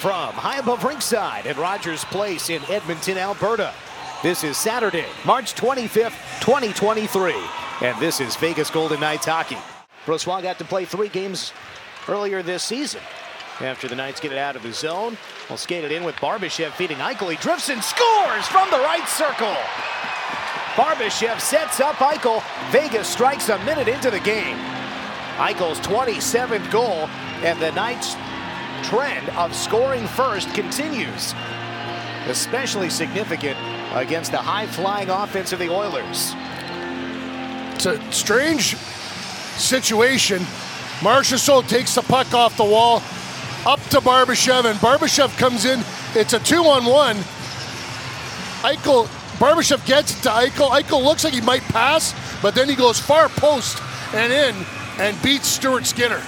from high above ringside at Rogers Place in Edmonton, Alberta. This is Saturday, March 25th, 2023, and this is Vegas Golden Knights hockey. Brossoit got to play 3 games earlier this season. After the Knights get it out of the zone, we'll skate it in with Barbashev feeding Eichel. He drifts and scores from the right circle. Barbashev sets up Eichel. Vegas strikes a minute into the game. Eichel's 27th goal, and the Knights' trend of scoring first continues. Especially significant against the high-flying offense of the Oilers. It's a strange situation. Marchessault takes the puck off the wall, up to Barbashev, and Barbashev comes in. It's a 2-on-1. Barbashev gets it to Eichel. Eichel looks like he might pass, but then he goes far post and in and beats Stuart Skinner.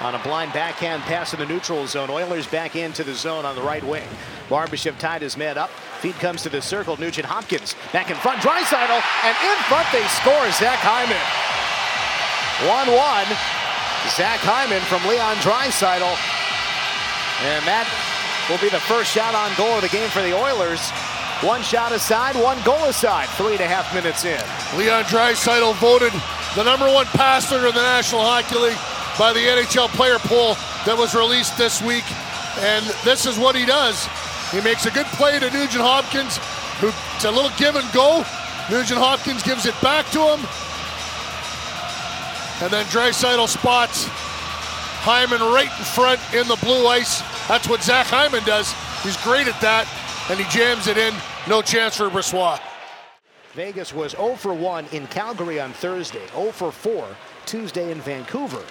On a blind backhand pass in the neutral zone, Oilers back into the zone on the right wing. Barbashev tied his man up. Feed comes to the circle. Nugent Hopkins back in front. Draisaitl, and in front they score. Zach Hyman. 1-1. Zach Hyman from Leon Draisaitl. And that will be the first shot on goal of the game for the Oilers. 1 shot aside, 1 goal aside, 3.5 minutes in. Leon Draisaitl voted the #1 passer in the National Hockey League by the NHL player poll that was released this week. And this is what he does. He makes a good play to Nugent Hopkins, who's a little give and go. Nugent Hopkins gives it back to him. And then Draisaitl spots Hyman right in front in the blue ice. That's what Zach Hyman does. He's great at that, and he jams it in. No chance for Brossoit. Vegas was 0-for-1 in Calgary on Thursday, 0-for-4 Tuesday in Vancouver.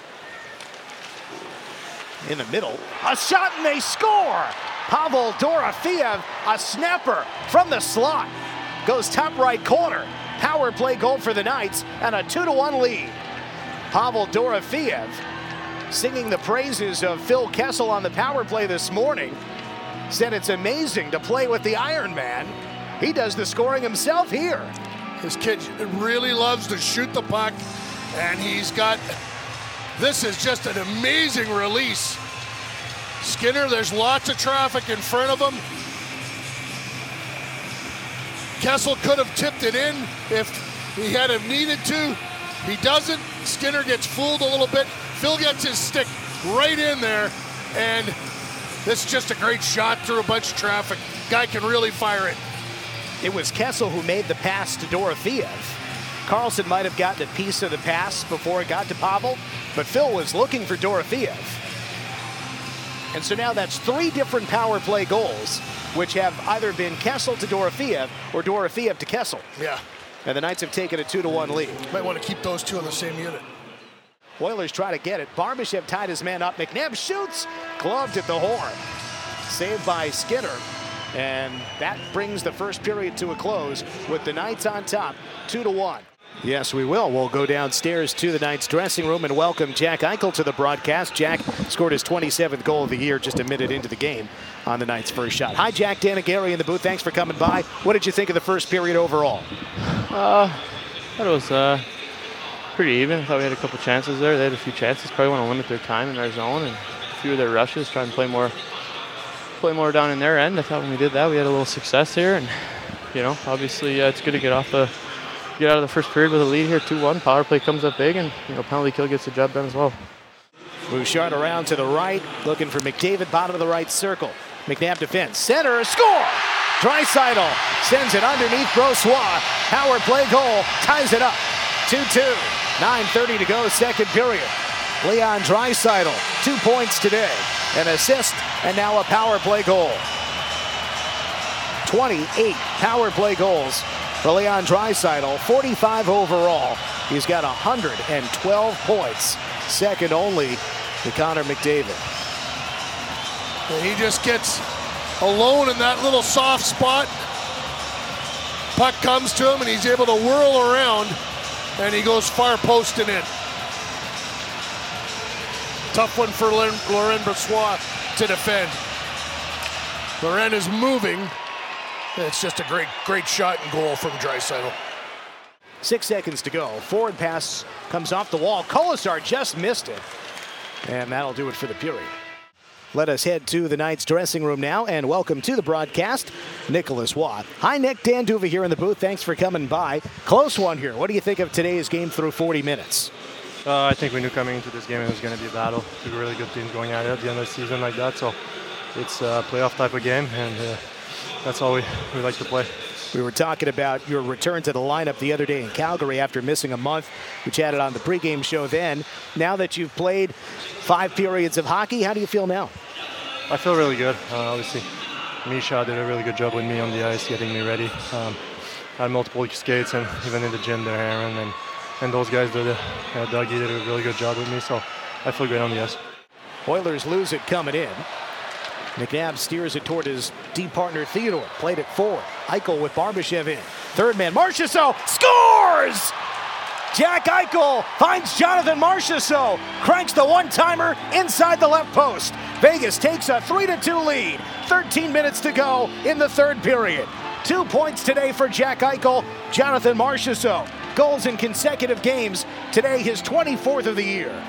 In the middle, a shot, and they score! Pavel Dorofeyev, a snapper from the slot. Goes top right corner. Power play goal for the Knights, and a 2-1 lead. Pavel Dorofeyev singing the praises of Phil Kessel on the power play this morning. Said it's amazing to play with the Iron Man. He does the scoring himself here. His kid really loves to shoot the puck, and he's got, this is just an amazing release. Skinner, there's lots of traffic in front of him. Kessel could have tipped it in if he had needed to. He doesn't. Skinner gets fooled a little bit. Phil gets his stick right in there, and this is just a great shot through a bunch of traffic. Guy can really fire it. It was Kessel who made the pass to Dorofeyev. Karlsson might have gotten a piece of the pass before it got to Pavel, but Phil was looking for Dorofeyev. And so now that's 3 different power play goals, which have either been Kessel to Dorofeyev or Dorofeyev to Kessel. Yeah. And the Knights have taken a 2-1 lead. Might want to keep those 2 on the same unit. Oilers try to get it. Barbashev tied his man up. McNabb shoots. Gloved at the horn. Saved by Skinner. And that brings the first period to a close with the Knights on top, 2-1. Yes, we will. We'll go downstairs to the Knights dressing room and welcome Jack Eichel to the broadcast. Jack scored his 27th goal of the year just a minute into the game on the Knights' first shot. Hi, Jack. Dan and Gary in the booth. Thanks for coming by. What did you think of the first period overall? I thought it was pretty even. I thought we had a couple chances there. They had a few chances. Probably want to limit their time in their zone and a few of their rushes, try and play more down in their end. I thought when we did that, we had a little success here. And, you know, obviously it's good to get out of the first period with a lead here, 2-1. Power play comes up big, and you know, penalty kill gets the job done as well. Bouchard around to the right, looking for McDavid, bottom of the right circle. McNabb defense, center, score! Draisaitl sends it underneath Brossoit. Power play goal, ties it up. 2-2, 9:30 to go, second period. Leon Draisaitl, 2 points today, an assist, and now a power play goal. 28 power play goals for Leon Draisaitl, 45 overall. He's got 112 points, second only to Connor McDavid. And he just gets alone in that little soft spot. Puck comes to him, and he's able to whirl around, and he goes far post and in. Tough one for Laurent Brossoit to defend. Laurent is moving. It's just a great shot and goal from Draisaitl. 6 seconds to go. Forward pass comes off the wall. Kolasar just missed it. And that'll do it for the period. Let us head to the Knights dressing room now and welcome to the broadcast, Nicholas Watt. Hi, Nick. Dan Duva here in the booth. Thanks for coming by. Close one here. What do you think of today's game through 40 minutes? I think we knew coming into this game it was going to be a battle. Two really good teams going at it at the end of the season like that. So it's a playoff type of game, and that's all we like to play. We were talking about your return to the lineup the other day in Calgary after missing a month. We chatted on the pregame show then. Now that you've played 5 periods of hockey, how do you feel now? I feel really good. Obviously, Misha did a really good job with me on the ice, getting me ready. I had multiple skates, and even in the gym there, Aaron and those guys, Dougie did a really good job with me, so I feel great on the ice. Oilers lose it coming in. McNabb steers it toward his deep partner, Theodore. Played it forward. Eichel with Barbashev in. Third man, Marchessault scores! Jack Eichel finds Jonathan Marchessault. Cranks the one-timer inside the left post. Vegas takes a 3-2 lead. 13 minutes to go in the third period. 2 points today for Jack Eichel, Jonathan Marchessault. Goals in consecutive games. Today, his 24th of the year.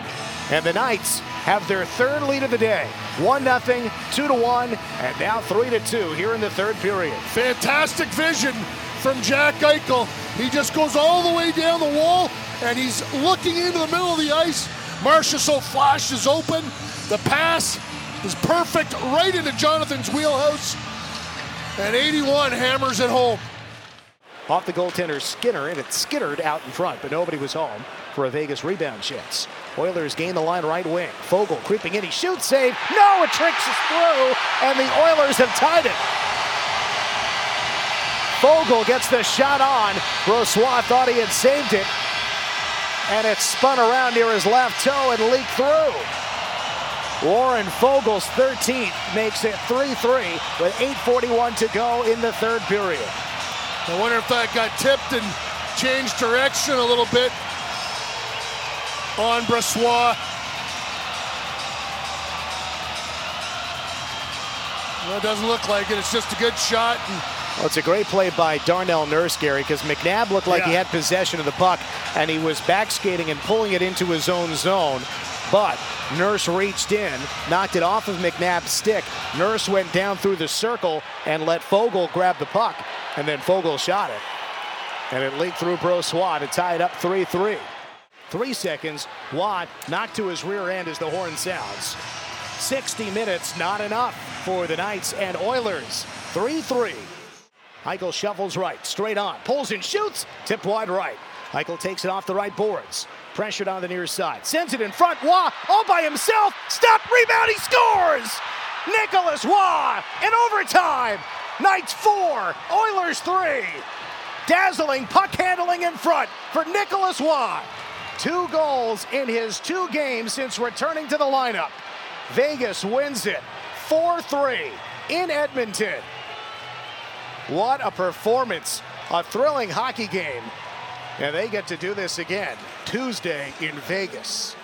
And the Knights have their third lead of the day. 1-0, 2-1, and now 3-2 here in the third period. Fantastic vision from Jack Eichel. He just goes all the way down the wall, and he's looking into the middle of the ice. Marchessault flashes open. The pass is perfect, right into Jonathan's wheelhouse. And 81 hammers it home. Off the goaltender Skinner, and it skittered out in front, but nobody was home for a Vegas rebound chance. Oilers gain the line right wing. Foegele creeping in. He shoots, save. No, it tricks us through, and the Oilers have tied it. Foegele gets the shot on. Brossoit thought he had saved it, and it spun around near his left toe and leaked through. Warren Foegele's 13th makes it 3-3 with 8:41 to go in the third period. I wonder if that got tipped and changed direction a little bit on Brossoit. Well, it doesn't look like it. It's just a good shot. Well, it's a great play by Darnell Nurse, Gary, because McNabb looked like he had possession of the puck, and he was back skating and pulling it into his own zone. But Nurse reached in, knocked it off of McNabb's stick. Nurse went down through the circle and let Foegele grab the puck. And then Foegele shot it, and it leaked through Brossoit to tie it up 3-3. 3 seconds, Watt knocked to his rear end as the horn sounds. 60 minutes, not enough for the Knights and Oilers, 3-3. Eichel shuffles right, straight on, pulls and shoots, tipped wide right. Eichel takes it off the right boards, pressured on the near side, sends it in front, Watt all by himself, stopped, rebound, he scores! Nicholas Watt in overtime! Knights 4, Oilers 3. Dazzling puck handling in front for Nicholas Watt. 2 goals in his 2 games since returning to the lineup. Vegas wins it 4-3 in Edmonton. What a performance. A thrilling hockey game. And they get to do this again Tuesday in Vegas.